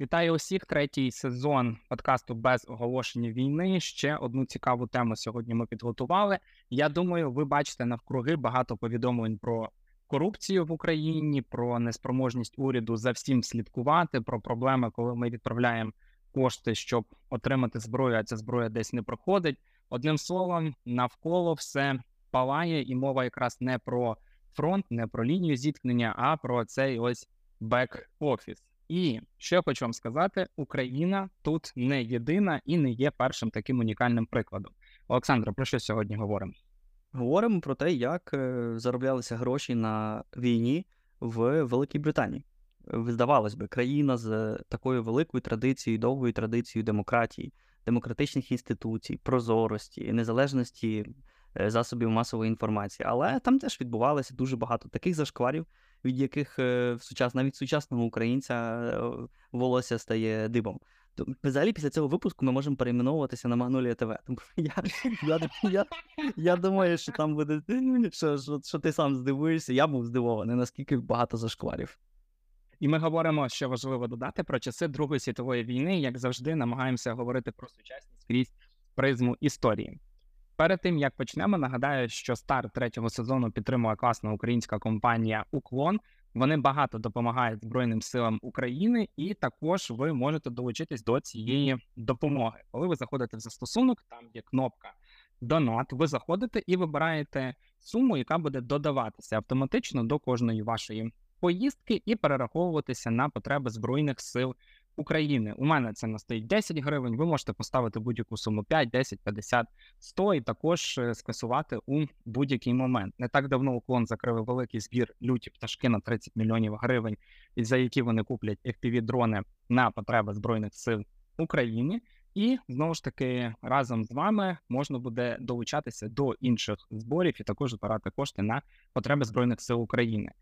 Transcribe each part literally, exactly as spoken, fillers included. Вітаю усіх, третій сезон подкасту «Без оголошення війни». Ще одну цікаву тему сьогодні ми підготували. Я думаю, ви бачите навкруги багато повідомлень про корупцію в Україні, про неспроможність уряду за всім слідкувати, про проблеми, коли ми відправляємо кошти, щоб отримати зброю, а ця зброя десь не проходить. Одним словом, навколо все палає, і мова якраз не про фронт, не про лінію зіткнення, а про цей ось бек-офіс. І ще хочу вам сказати, Україна тут не єдина і не є першим таким унікальним прикладом. Олександро, про що сьогодні говоримо? Говоримо про те, як зароблялися гроші на війні в Великій Британії. Здавалось би, країна з такою великою традицією, довгою традицією демократії, демократичних інституцій, прозорості, незалежності засобів масової інформації. Але там теж відбувалося дуже багато таких зашкварів, від яких навіть сучасного українця волосся стає дибом. Взагалі, після цього випуску ми можемо перейменовуватися на Манулі ТВ. Я, я, я, я думаю, що там буде, що, що, що ти сам здивуєшся. Я був здивований, наскільки багато зашкварів. І ми говоримо, що важливо додати, про часи Другої світової війни. Як завжди, намагаємося говорити про сучасність крізь призму історії. Перед тим, як почнемо, нагадаю, що старт третього сезону підтримує класна українська компанія «Уклон». Вони багато допомагають Збройним силам України, і також ви можете долучитись до цієї допомоги. Коли ви заходите в застосунок, там є кнопка «Донат», ви заходите і вибираєте суму, яка буде додаватися автоматично до кожної вашої поїздки і перераховуватися на потреби Збройних сил України. У мене це настоїть десять гривень, ви можете поставити будь-яку суму п'ять, десять, п'ятдесят, сто і також скасувати у будь-який момент. Не так давно Уклон закрив великий збір люті пташки на тридцять мільйонів гривень, за які вони куплять еф пі ві-дрони на потреби Збройних сил України. І, знову ж таки, разом з вами можна буде долучатися до інших зборів і також збирати кошти на потреби Збройних сил України.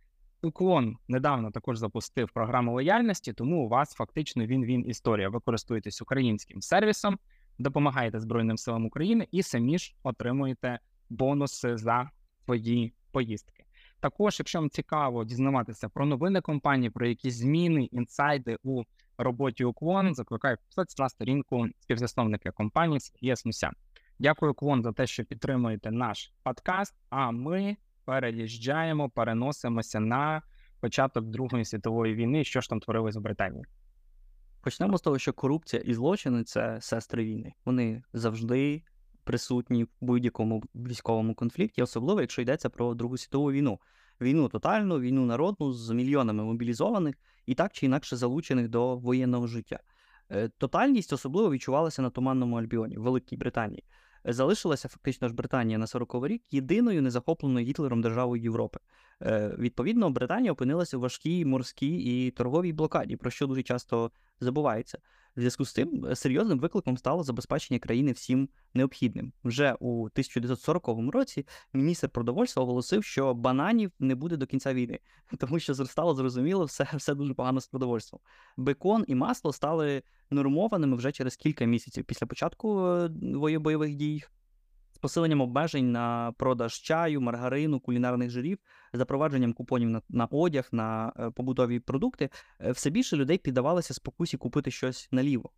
Уклон недавно також запустив програму лояльності, тому у вас фактично він-він історія. Ви користуєтесь українським сервісом, допомагаєте Збройним силам України і самі ж отримуєте бонуси за свої поїздки. Також, якщо вам цікаво дізнаватися про новини компанії, про якісь зміни, інсайди у роботі Уклон, закликаю підписатися на сторінку співзасновника компанії Сергія Смуся. Дякую, Уклон, за те, що підтримуєте наш подкаст, а ми переїжджаємо, переносимося на початок Другої світової війни. Що ж там творилось в Британії? Почнемо з того, що корупція і злочини – це сестри війни. Вони завжди присутні в будь-якому військовому конфлікті, особливо, якщо йдеться про Другу світову війну. Війну тотальну, війну народну з мільйонами мобілізованих і так чи інакше залучених до воєнного життя. Тотальність особливо відчувалася на Туманному Альбіоні, в Великій Британії. Залишилася фактично ж Британія на сороковий рік єдиною незахопленою Гітлером державою Європи. Е, відповідно, Британія опинилася в важкій морській і торговій блокаді, про що дуже часто забувається. В зв'язку з цим серйозним викликом стало забезпечення країни всім необхідним. Вже у тисяча дев'ятсот сороковому році міністр продовольства оголосив, що бананів не буде до кінця війни, тому що стало зрозуміло, все, все дуже погано з продовольством. Бекон і масло стали нормованими вже через кілька місяців після початку бойових дій. З посиленням обмежень на продаж чаю, маргарину, кулінарних жирів, запровадженням купонів на, на одяг, на побутові продукти, все більше людей піддавалося спокусі купити щось наліво.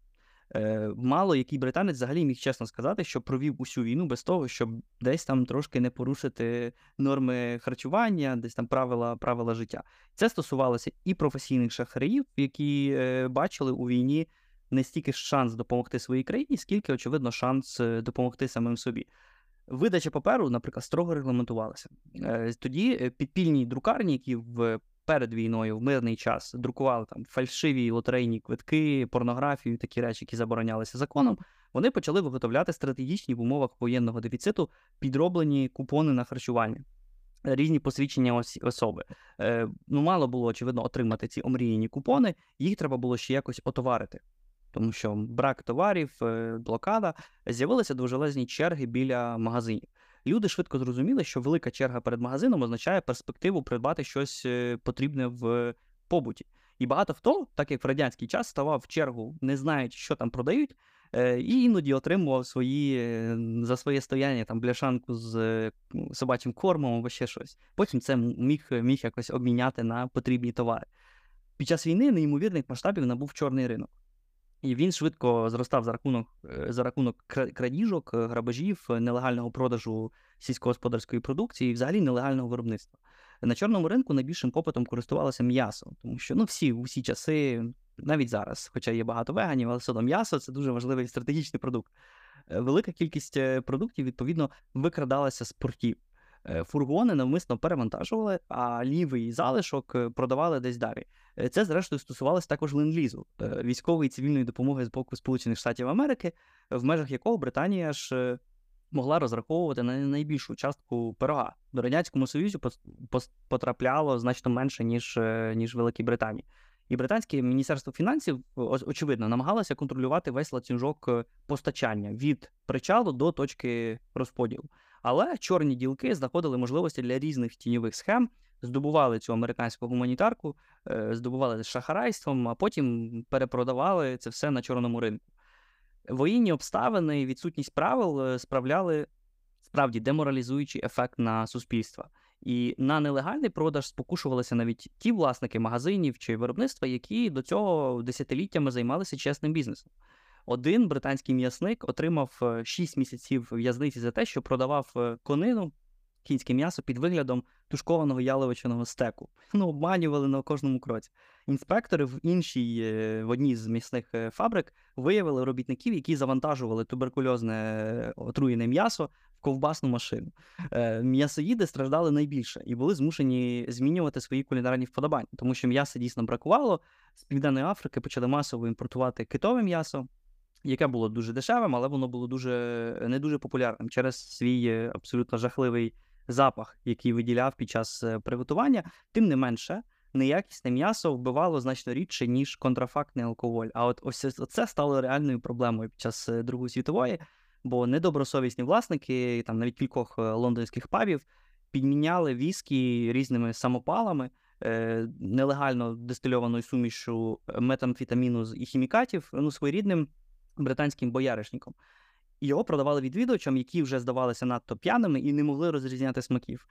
Мало який британець взагалі міг чесно сказати, що провів усю війну без того, щоб десь там трошки не порушити норми харчування, десь там правила, правила життя. Це стосувалося і професійних шахраїв, які бачили у війні не стільки шанс допомогти своїй країні, скільки, очевидно, шанс допомогти самим собі. Видача паперу, наприклад, строго регламентувалася. Тоді підпільні друкарні, які в перед війною, в мирний час, друкували там фальшиві лотерейні квитки, порнографію, такі речі, які заборонялися законом, вони почали виготовляти стратегічні в умовах воєнного дефіциту підроблені купони на харчування, різні посвідчення осі, особи. Е, ну, мало було, очевидно, отримати ці омріяні купони, їх треба було ще якось отоварити. Тому що брак товарів, блокада, з'явилися довжелезні черги біля магазинів. Люди швидко зрозуміли, що велика черга перед магазином означає перспективу придбати щось потрібне в побуті. І багато хто, так як в радянський час, ставав в чергу, не знаючи, що там продають, і іноді отримував свої, за своє стояння там, бляшанку з собачим кормом або ще щось. Потім це міг, міг якось обміняти на потрібні товари. під час війни неймовірних масштабів набув чорний ринок. І він швидко зростав за рахунок, за рахунок крадіжок, грабежів, нелегального продажу сільськогосподарської продукції і взагалі нелегального виробництва. На чорному ринку найбільшим попитом користувалося м'ясо, тому що ну, всі, усі часи, навіть зараз, хоча є багато веганів, але все одно м'ясо – це дуже важливий стратегічний продукт. Велика кількість продуктів, відповідно, викрадалася з портів. Фургони навмисно перевантажували, а лівий залишок продавали десь далі. Це, зрештою, стосувалося також ленд-лізу, військової і цивільної допомоги з боку Сполучених Штатів Америки, в межах якого Британія ж могла розраховувати на найбільшу частку пирога. До Радянському Союзу потрапляло значно менше, ніж, ніж Великій Британії. І британське Міністерство фінансів, очевидно, намагалося контролювати весь ланцюжок постачання від причалу до точки розподілу. Але чорні ділки знаходили можливості для різних тіньових схем, здобували цю американську гуманітарку, здобували шахрайством, а потім перепродавали це все на чорному ринку. Воєнні обставини і відсутність правил справляли справді деморалізуючий ефект на суспільство. І на нелегальний продаж спокушувалися навіть ті власники магазинів чи виробництва, які до цього десятиліттями займалися чесним бізнесом. Один британський м'ясник отримав шість місяців в'язниці за те, що продавав конину, кінське м'ясо, під виглядом тушкованого яловичиного стеку. Ну, обманювали на кожному кроці. Інспектори в іншій, в одній з м'ясних фабрик виявили робітників, які завантажували туберкульозне отруєне м'ясо в ковбасну машину. М'ясоїди страждали найбільше і були змушені змінювати свої кулінарні вподобання, тому що м'яса дійсно бракувало. З Південної Африки почали масово імпортувати китове м'ясо, яке було дуже дешевим, але воно було дуже, не дуже популярним через свій абсолютно жахливий запах, який виділяв під час приготування. Тим не менше, неякісне м'ясо вбивало значно рідше, ніж контрафактний алкоголь. А от ось це стало реальною проблемою під час Другої світової, бо недобросовісні власники, там навіть кількох лондонських пабів, підміняли віскі різними самопалами, нелегально дистильованою сумішю метамфетаміну і хімікатів, ну, своєрідним британським бояришником. Його продавали відвідувачам, які вже здавалися надто п'яними і не могли розрізняти смаків.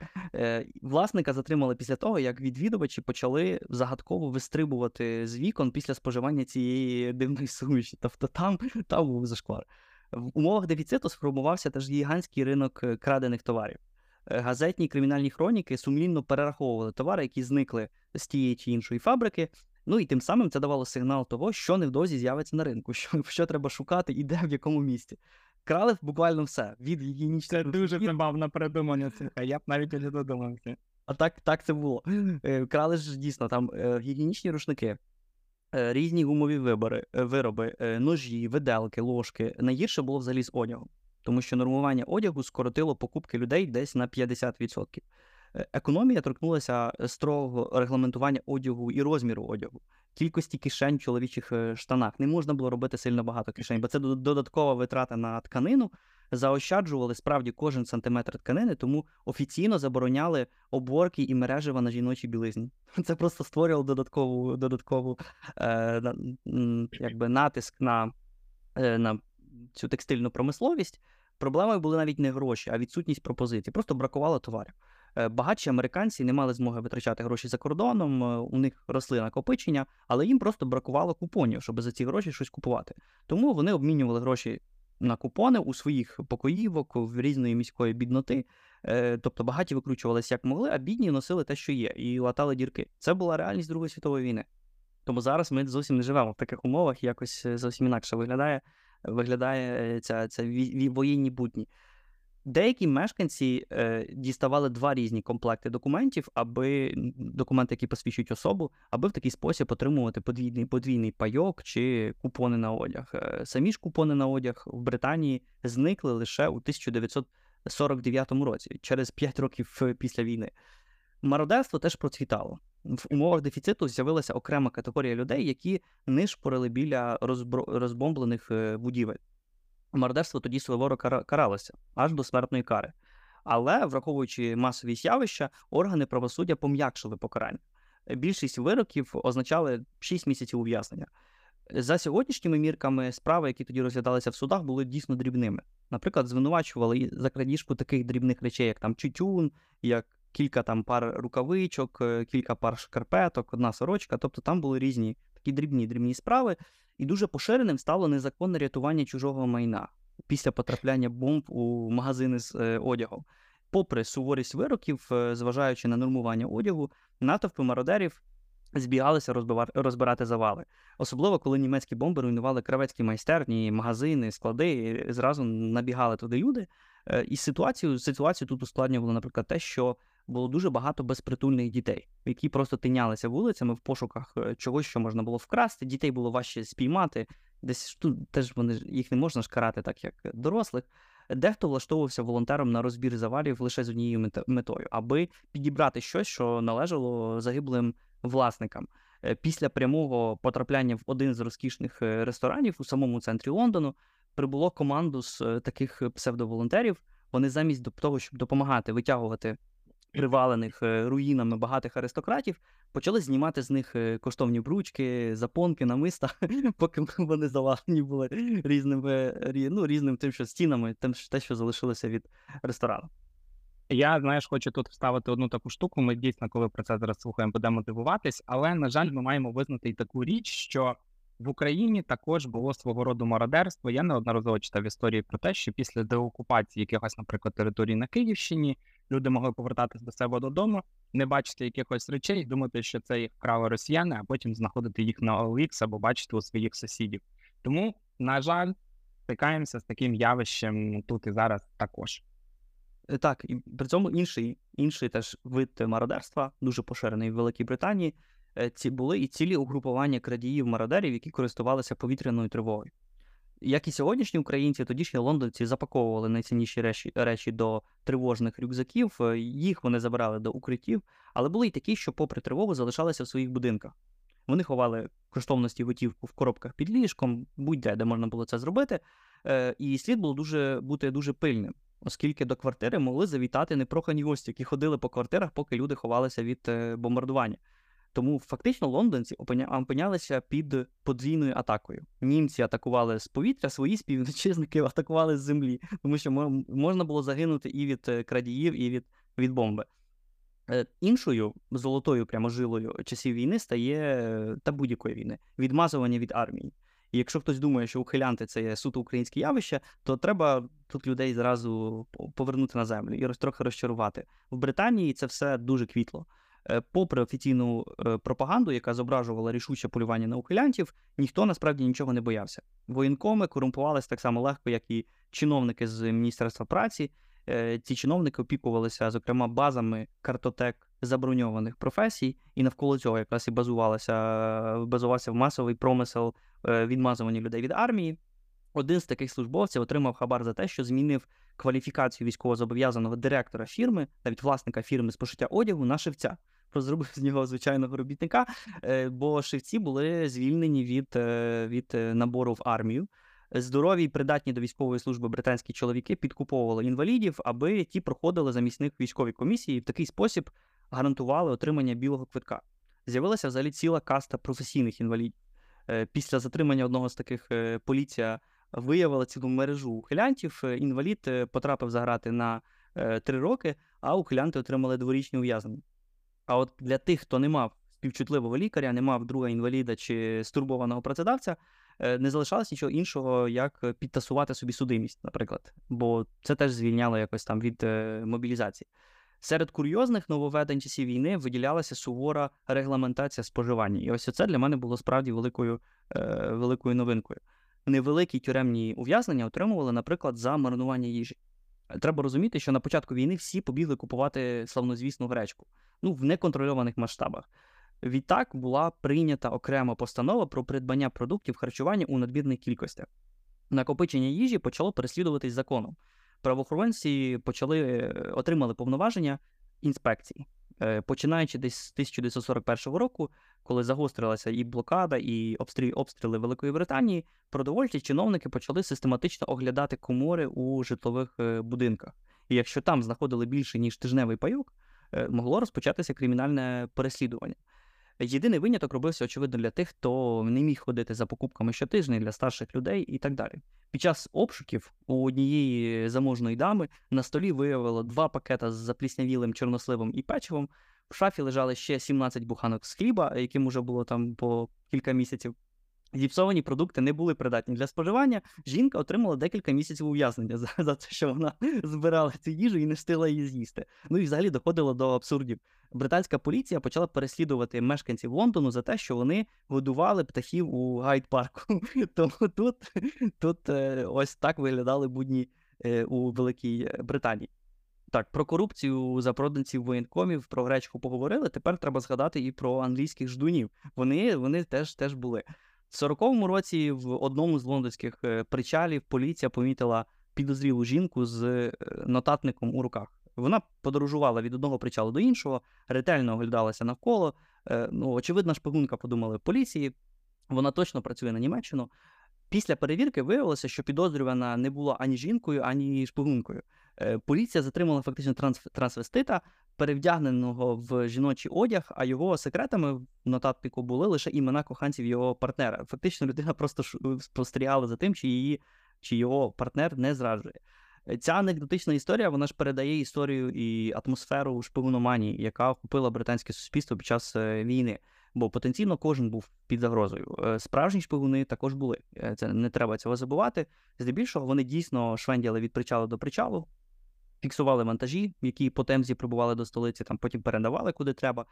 Власника затримали після того, як відвідувачі почали загадково вистрибувати з вікон після споживання цієї дивної суміші. Тобто там, там був зашквар. В умовах дефіциту сформувався теж гігантський ринок крадених товарів. Газетні кримінальні хроніки сумлінно перераховували товари, які зникли з тієї чи іншої фабрики. Ну і тим самим це давало сигнал того, що невдовзі з'явиться на ринку, що, що треба шукати і де, в якому місці. Крали буквально все. Від гігієнічних... Це дуже забавне придумання цих, а я б навіть не додумався. А так, так це було. Крали ж дійсно там гігієнічні рушники, різні гумові вибори, вироби, ножі, виделки, ложки. Найгірше було взагалі з одягом, тому що нормування одягу скоротило покупки людей десь на п'ятдесят відсотків. Економія торкнулася строгого регламентування одягу і розміру одягу, кількості кишень в чоловічих штанах. Не можна було робити сильно багато кишень, бо це додаткова витрата на тканину. Заощаджували справді кожен сантиметр тканини, тому офіційно забороняли оборки і мережева на жіночій білизні. Це просто створювало додаткову, додаткову е, якби натиск на, е, на цю текстильну промисловість. Проблемою були навіть не гроші, а відсутність пропозицій. Просто бракувало товарів. Багатші американці не мали змоги витрачати гроші за кордоном, у них росли накопичення, але їм просто бракувало купонів, щоб за ці гроші щось купувати. Тому вони обмінювали гроші на купони у своїх покоївок, в різної міської бідноти. Тобто багаті викручувалися як могли, а бідні носили те, що є, і латали дірки. Це була реальність Другої світової війни. Тому зараз ми зовсім не живемо в таких умовах, якось зовсім інакше виглядає, виглядає ця, ця воєнні будні. Деякі мешканці е, діставали два різні комплекти документів, аби документи, які посвідчують особу, аби в такий спосіб отримувати подвійний, подвійний пайок чи купони на одяг. Е, самі ж купони на одяг в Британії зникли лише у тисяча дев'ятсот сорок дев'ятому році, через п'ять років після війни. Мародерство теж процвітало. В умовах дефіциту з'явилася окрема категорія людей, які нишпорили біля розбро... розбомблених будівель. Мародерство тоді суворо каралося, аж до смертної кари. Але, враховуючи масовість явища, органи правосуддя пом'якшили покарання. Більшість вироків означали шість місяців ув'язнення. За сьогоднішніми мірками справи, які тоді розглядалися в судах, були дійсно дрібними. Наприклад, звинувачували за крадіжку таких дрібних речей, як там тютюн, як кілька там пар рукавичок, кілька пар шкарпеток, одна сорочка. Тобто там були різні такі дрібні-дрібні справи. І дуже поширеним стало незаконне рятування чужого майна після потрапляння бомб у магазини з одягом. Попри суворість вироків, зважаючи на нормування одягу, натовпи мародерів збігалися розбирати завали. Особливо, коли німецькі бомби руйнували кравецькі майстерні, магазини, склади, і зразу набігали туди люди. І ситуацію, ситуацію тут ускладнювало, наприклад, те, що було дуже багато безпритульних дітей, які просто тинялися вулицями в пошуках чогось, що можна було вкрасти. Дітей було важче спіймати. Десь тут теж вони, їх не можна ж карати так, як дорослих. Дехто влаштовувався волонтером на розбір завалів лише з однією метою, аби підібрати щось, що належало загиблим власникам. Після прямого потрапляння в один з розкішних ресторанів у самому центрі Лондону прибуло команду з таких псевдоволонтерів. Вони замість того, щоб допомагати витягувати привалених руїнами багатих аристократів, почали знімати з них коштовні брючки, запонки, намиста, поки вони завалені були різними, ну, різним тим, що стінами, тим, те, що залишилося від ресторану. Я, знаєш, хочу тут вставити одну таку штуку. Ми дійсно, коли про це зараз слухаємо, будемо дивуватись, але, на жаль, ми маємо визнати і таку річ, що в Україні також було свого роду мародерство. Я неодноразово читав історії про те, що після деокупації якихось, наприклад, територій на Київщині, люди могли повертатись до себе додому, не бачити якихось речей, думати, що це їх вкрали росіяни, а потім знаходити їх на О Л Ікс або бачити у своїх сусідів. Тому, на жаль, стикаємося з таким явищем тут і зараз також. Так, і при цьому інший, інший теж вид мародерства, дуже поширений в Великій Британії, ці були і цілі угрупування крадіїв-мародерів, які користувалися повітряною тривогою. Як і сьогоднішні українці, тодішні лондонці запаковували найцінніші речі, речі до тривожних рюкзаків, їх вони забирали до укриттів, але були й такі, що попри тривогу залишалися в своїх будинках. Вони ховали коштовності готівку в коробках під ліжком, будь-де, де можна було це зробити, і слід було дуже, бути дуже пильним, оскільки до квартири могли завітати непрохані гості, які ходили по квартирах, поки люди ховалися від бомбардування. Тому фактично лондонці опинялися під подвійною атакою. Німці атакували з повітря, свої співвітчизники атакували з землі, тому що можна було загинути і від крадіїв, і від, від бомби. Іншою золотою пряможилою часів війни стає, та будь-якої війни, відмазування від армії. І якщо хтось думає, що ухилянти – це є суто українське явище, то треба тут людей зразу повернути на землю і трохи розчарувати. В Британії це все дуже квітло. Попри офіційну пропаганду, яка зображувала рішуче полювання на ухилянтів, ніхто насправді нічого не боявся. Воєнкоми корумпувалися так само легко, як і чиновники з Міністерства праці. Ці чиновники опікувалися, зокрема, базами картотек заброньованих професій, і навколо цього якраз і базувалася, базувався масовий промисел відмазування людей від армії. Один з таких службовців отримав хабар за те, що змінив кваліфікацію військовозобов'язаного директора фірми, навіть власника фірми з пошиття одягу, на шивця. Розробив з нього звичайного робітника, бо шивці були звільнені від, від набору в армію. Здорові і придатні до військової служби британські чоловіки підкуповували інвалідів, аби ті проходили замість них військові комісії і в такий спосіб гарантували отримання білого квитка. З'явилася взагалі ціла каста професійних інвалідів. Після затримання одного з таких поліція виявила цілу мережу ухилянтів. Інвалід потрапив за грати на три роки, а ухилянти отримали дворічні ув'язнення. А от для тих, хто не мав співчутливого лікаря, не мав друга інваліда чи стурбованого працедавця, не залишалось нічого іншого, як підтасувати собі судимість, наприклад. Бо це теж звільняло якось там від мобілізації. Серед курйозних нововведень часів війни виділялася сувора регламентація споживання. І ось це для мене було справді великою, е, великою новинкою. Невеликі тюремні ув'язнення отримували, наприклад, за марнування їжі. Треба розуміти, що на початку війни всі побігли купувати славнозвісну гречку. Ну, в неконтрольованих масштабах. Відтак була прийнята окрема постанова про придбання продуктів харчування у надмірних кількостях. Накопичення їжі почало переслідуватись законом. Правоохоронці почали, отримали повноваження інспекцій. Починаючи десь з тисяча дев'ятсот сорок першого року, коли загострилася і блокада, і обстріли Великої Британії, продовольчі чиновники почали систематично оглядати комори у житлових будинках. І якщо там знаходили більше, ніж тижневий пайок, могло розпочатися кримінальне переслідування. Єдиний виняток робився, очевидно, для тих, хто не міг ходити за покупками щотижня, для старших людей і так далі. Під час обшуків у однієї заможної дами на столі виявило два пакета з запліснявілим чорносливом і печивом. В шафі лежали ще сімнадцять буханок з хліба, яким уже було там по кілька місяців. Зіпсовані продукти не були придатні для споживання. Жінка отримала декілька місяців ув'язнення за, за те, що вона збирала цю їжу і не встигла її з'їсти. Ну і взагалі доходило до абсурдів. Британська поліція почала переслідувати мешканців Лондону за те, що вони годували птахів у Гайт-парку. Тому тут, тут ось так виглядали будні у Великій Британії. Так, про корупцію за проданців воєнкомів, про гречку поговорили, тепер треба згадати і про англійських ждунів. Вони, вони теж, теж були. В сороковому році в одному з лондонських причалів поліція помітила підозрілу жінку з нотатником у руках. Вона подорожувала від одного причалу до іншого, ретельно оглядалася навколо. Ну, очевидна шпигунка, подумали в поліції, вона точно працює на Німеччину. Після перевірки виявилося, що підозрювана не була ані жінкою, ані шпигункою. Поліція затримала фактично трансвестита, перевдягненого в жіночий одяг, а його секретами в нотатнику були лише імена коханців його партнера. Фактично людина просто спостерігала за тим, чи її, чи його партнер не зраджує. Ця анекдотична історія, вона ж передає історію і атмосферу шпигуноманії, яка охопила британське суспільство під час війни. Бо потенційно кожен був під загрозою. Справжні шпигуни також були. Це не треба цього забувати. Здебільшого вони дійсно швендяли від причалу до причалу, фіксували вантажі, які по Темзі прибували до столиці, там потім передавали куди треба.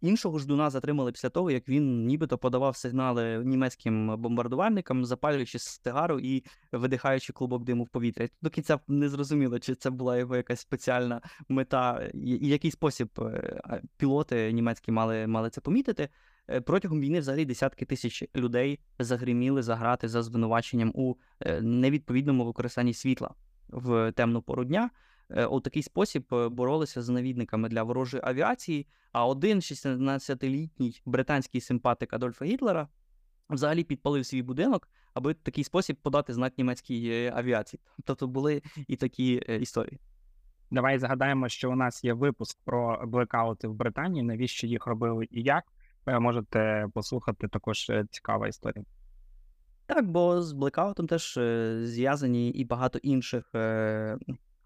Іншого ждуна затримали після того, як він нібито подавав сигнали німецьким бомбардувальникам, запалюючи сигару і видихаючи клубок диму в повітря. До кінця не зрозуміло, чи це була його якась спеціальна мета, і який спосіб пілоти німецькі мали, мали це помітити. Протягом війни взагалі десятки тисяч людей загриміли за грати за звинуваченням у невідповідному використанні світла в темну пору дня. У такий спосіб боролися з навідниками для ворожої авіації, а один шістнадцятилітній британський симпатик Адольфа Гітлера взагалі підпалив свій будинок, аби в такий спосіб подати знак німецькій авіації. Тобто були і такі історії. Давай згадаємо, що у нас є випуск про блекаути в Британії, навіщо їх робили і як. Ви можете послухати, також цікава історія. Так, бо з блекаутом теж зв'язані і багато інших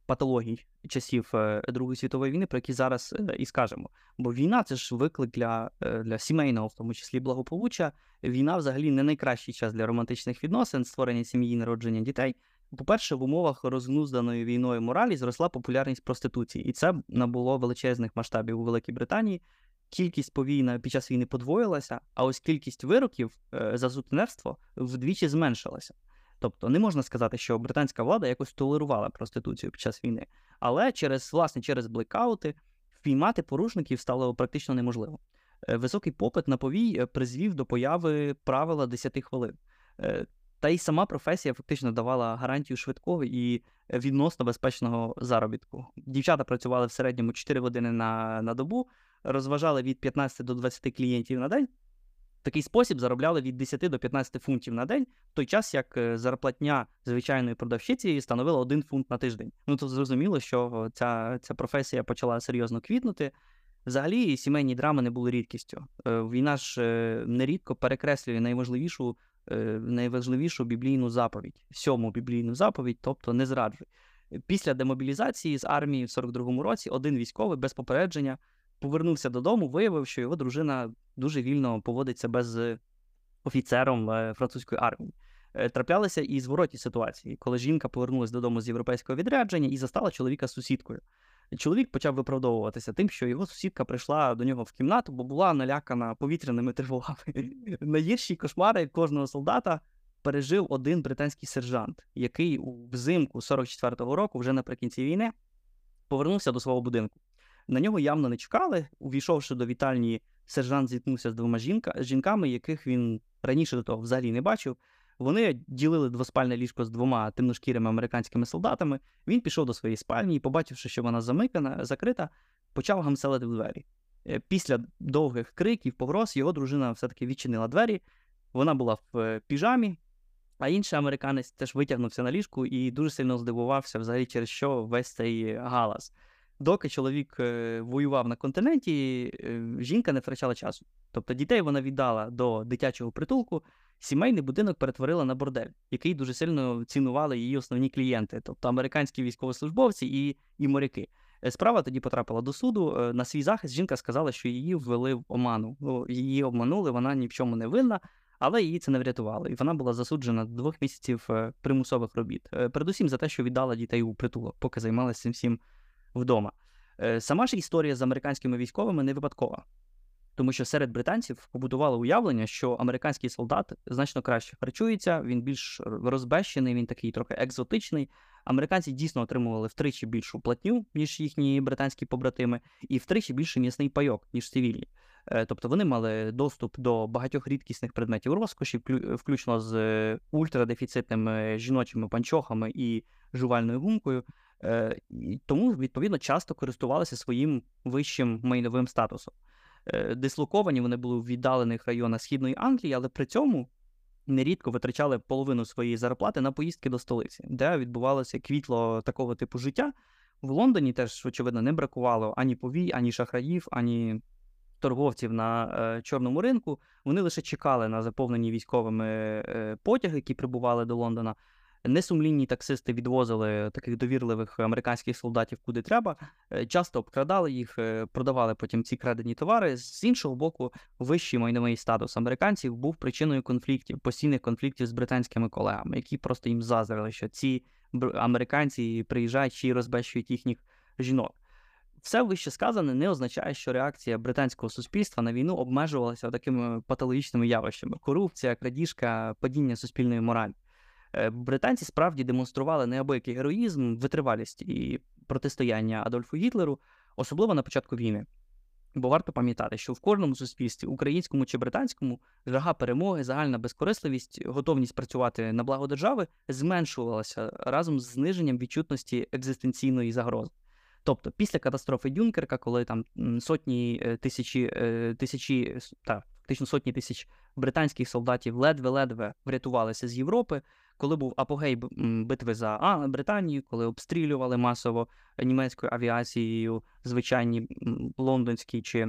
патологій часів Другої світової війни, про які зараз і скажемо. Бо війна – це ж виклик для, для сімейного, в тому числі, благополуччя. Війна взагалі не найкращий час для романтичних відносин, створення сім'ї, народження дітей. По-перше, в умовах розгнузданої війною моралі зросла популярність проституції. І це набуло величезних масштабів у Великій Британії. Кількість повій під час війни подвоїлася, а ось кількість вироків за сутенерство вдвічі зменшилася. Тобто не можна сказати, що британська влада якось толерувала проституцію під час війни, але через, власне, через блекаути впіймати порушників стало практично неможливо. Високий попит на повій призвів до появи правила десяти хвилин. Та й сама професія фактично давала гарантію швидкого і відносно безпечного заробітку. Дівчата працювали в середньому чотири години на, на добу, розважали від п'ятнадцяти до двадцяти клієнтів на день. В такий спосіб заробляли від десяти до п'ятнадцяти фунтів на день, в той час як зарплатня звичайної продавщиці становила один фунт на тиждень. Ну, то зрозуміло, що ця, ця професія почала серйозно квітнути. Взагалі, сімейні драми не були рідкістю. Війна ж нерідко перекреслює найважливішу, найважливішу біблійну заповідь, сьому біблійну заповідь, тобто не зраджуй. Після демобілізації з армії в сорок другому році один військовий без попередження повернувся додому, виявив, що його дружина дуже вільно поводить себе з офіцером французької армії. Траплялися і зворотні ситуації, коли жінка повернулася додому з європейського відрядження і застала чоловіка з сусідкою. Чоловік почав виправдовуватися тим, що його сусідка прийшла до нього в кімнату, бо була налякана повітряними тривогами. Найгірші кошмари кожного солдата пережив один британський сержант, який взимку сорок четвертого року, вже наприкінці війни, повернувся до свого будинку. На нього явно не чекали. Увійшовши до вітальні, сержант зіткнувся з двома жінка, жінками, яких він раніше до того взагалі не бачив. Вони ділили двоспальне ліжко з двома темношкірими американськими солдатами. Він пішов до своєї спальні і, побачивши, що вона замикана, закрита, почав гамселити в двері. Після довгих криків, погроз, його дружина все-таки відчинила двері. Вона була в піжамі, а інший американець теж витягнувся на ліжку і дуже сильно здивувався, взагалі, через що весь цей галас. доки чоловік воював на континенті, жінка не втрачала часу. Тобто дітей вона віддала до дитячого притулку, сімейний будинок перетворила на бордель, який дуже сильно цінували її основні клієнти, тобто американські військовослужбовці і, і моряки. Справа тоді потрапила до суду. На свій захист жінка сказала, що її ввели в оману. Її обманули, вона ні в чому не винна, але її це не врятувало. І вона була засуджена до двох місяців примусових робіт. Передусім за те, що віддала дітей у притулок, поки займалася цим всім вдома. Сама ж історія з американськими військовими не випадкова. Тому що серед британців побудувало уявлення, що американський солдат значно краще харчується, він більш розбещений, він такий трохи екзотичний. Американці дійсно отримували втричі більшу платню, ніж їхні британські побратими, і втричі більше м'ясний пайок, ніж цивільні. Тобто вони мали доступ до багатьох рідкісних предметів розкоші, включно з ультрадефіцитними жіночими панчохами і жувальною гумкою. Тому, відповідно, часто користувалися своїм вищим майновим статусом. Дислоковані вони були в віддалених районах Східної Англії, але при цьому нерідко витрачали половину своєї зарплати на поїздки до столиці, де відбувалося квітло такого типу життя. В Лондоні теж, очевидно, не бракувало ані повій, ані шахраїв, ані торговців на е, чорному ринку. Вони лише чекали на заповнені військовими е, потяги, які прибували до Лондона. Несумлінні таксисти відвозили таких довірливих американських солдатів куди треба, часто обкрадали їх, продавали потім ці крадені товари. З іншого боку, вищий майновий статус американців був причиною конфліктів, постійних конфліктів з британськими колегами, які просто їм заздрили, що ці американці приїжджають ще й розбещують їхніх жінок. Все вище сказане не означає, що реакція британського суспільства на війну обмежувалася такими патологічними явищами – корупція, крадіжка, падіння суспільної моралі. Британці справді демонстрували неабиякий героїзм, витривалість і протистояння Адольфу Гітлеру, особливо на початку війни. Бо варто пам'ятати, що в кожному суспільстві, українському чи британському, жага перемоги, загальна безкорисливість, готовність працювати на благо держави зменшувалася разом з зниженням відчутності екзистенційної загрози. Тобто після катастрофи Дюнкерка, коли там сотні тисячі, тисячі та, фактично сотні тисяч британських солдатів ледве-ледве врятувалися з Європи, коли був апогей битви за Британію, коли обстрілювали масово німецькою авіацією звичайні лондонські чи,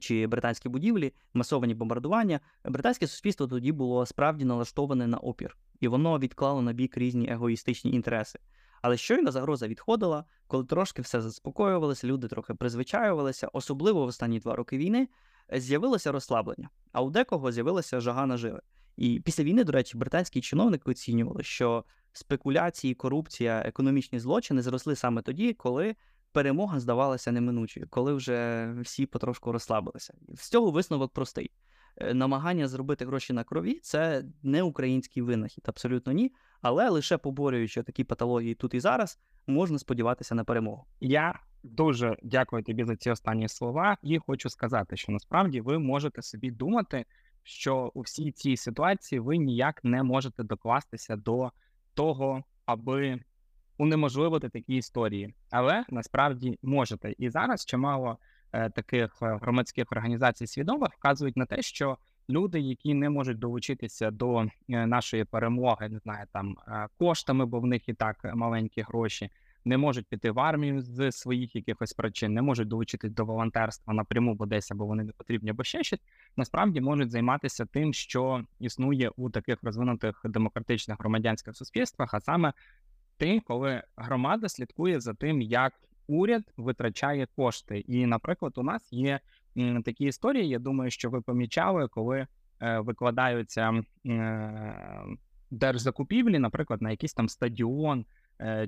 чи британські будівлі, масовані бомбардування, британське суспільство тоді було справді налаштоване на опір, і воно відклало на бік різні егоїстичні інтереси. Але щойно загроза відходила, коли трошки все заспокоювалося, люди трохи призвичаювалися, особливо в останні два роки війни, з'явилося розслаблення, а у декого з'явилася жага наживи. І після війни, до речі, британські чиновники оцінювали, що спекуляції, корупція, економічні злочини зросли саме тоді, коли перемога здавалася неминучою, коли вже всі потрошку розслабилися. З цього висновок простий. Намагання зробити гроші на крові – це не український винахід, абсолютно ні, але лише поборюючи такі патології тут і зараз, можна сподіватися на перемогу. Я дуже дякую тобі за ці останні слова і хочу сказати, що насправді ви можете собі думати, що у всій цій ситуації ви ніяк не можете докластися до того, аби унеможливити такі історії. Але насправді можете. І зараз чимало е, таких громадських організацій свідомих вказують на те, що люди, які не можуть долучитися до е, нашої перемоги, не знаю, там, е, коштами, бо в них і так маленькі гроші, не можуть піти в армію з своїх якихось причин, не можуть долучитись до волонтерства напряму, бо десь або вони не потрібні, або ще щось, насправді можуть займатися тим, що існує у таких розвинутих демократичних громадянських суспільствах, а саме тим, коли громада слідкує за тим, як уряд витрачає кошти. І, наприклад, у нас є такі історії, я думаю, що ви помічали, коли е, викладаються е, держзакупівлі, наприклад, на якийсь там стадіон,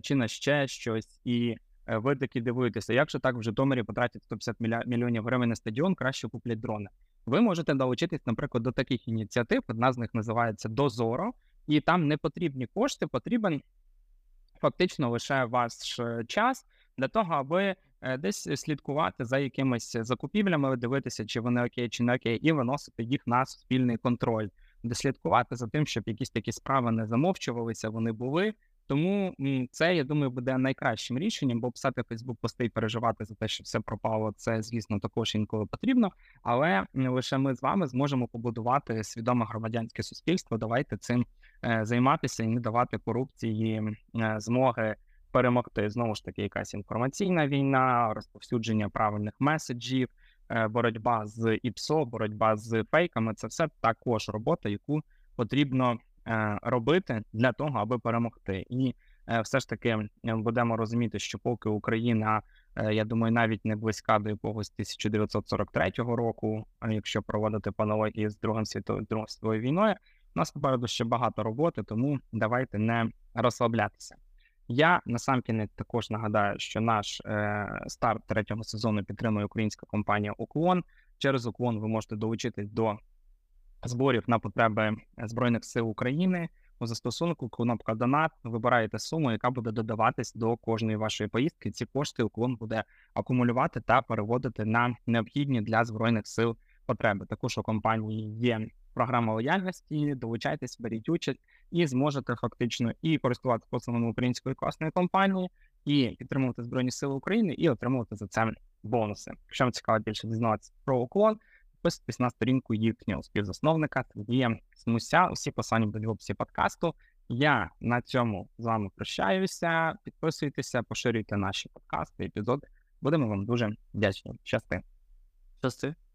чи на ще щось, і ви таки дивуєтеся, якщо так в Житомирі потратять сто п'ятдесят мільйонів гривень на стадіон, краще куплять дрони. Ви можете долучитись, наприклад, до таких ініціатив, одна з них називається «Дозоро», і там не потрібні кошти, потрібен фактично лише ваш час для того, аби десь слідкувати за якимись закупівлями, дивитися, чи вони окей, чи не окей, і виносити їх на суспільний контроль, дослідкувати за тим, щоб якісь такі справи не замовчувалися, вони були. Тому це, я думаю, буде найкращим рішенням, бо писати фейсбук-пости і переживати за те, що все пропало, це, звісно, також інколи потрібно, але лише ми з вами зможемо побудувати свідоме громадянське суспільство, давайте цим займатися і не давати корупції змоги перемогти. Знову ж таки, якась інформаційна війна, розповсюдження правильних меседжів, боротьба з ІПСО, боротьба з фейками – це все також робота, яку потрібно робити для того, аби перемогти. І все ж таки будемо розуміти, що поки Україна, я думаю, навіть не близька до якогось тисяча дев'ятсот сорок третього року, якщо проводити по аналогії з Другою світовою війною, у нас попереду ще багато роботи, тому давайте не розслаблятися. Я насамкінець також нагадаю, що наш е, старт третього сезону підтримує українська компанія Uklon. Через Uklon ви можете долучитись до зборів на потреби Збройних сил України. У застосунку кнопка «Донат» вибираєте суму, яка буде додаватись до кожної вашої поїздки. Ці кошти Uklon буде акумулювати та переводити на необхідні для Збройних сил потреби. Також у компанії є програма лояльності, долучайтесь, беріть участь і зможете фактично і користуватися послугами української класної компанії, і підтримувати Збройні Сили України, і отримувати за це бонуси. Якщо вам цікаво більше дізнатися про Uklon, підписуйтесь на сторінку їхнього співзасновника Сергія Смуся. Усі посилання будуть в описі подкасту. Я на цьому з вами прощаюся. Підписуйтеся, поширюйте наші подкасти, епізоди. Будемо вам дуже вдячні. Щасти. Щасти.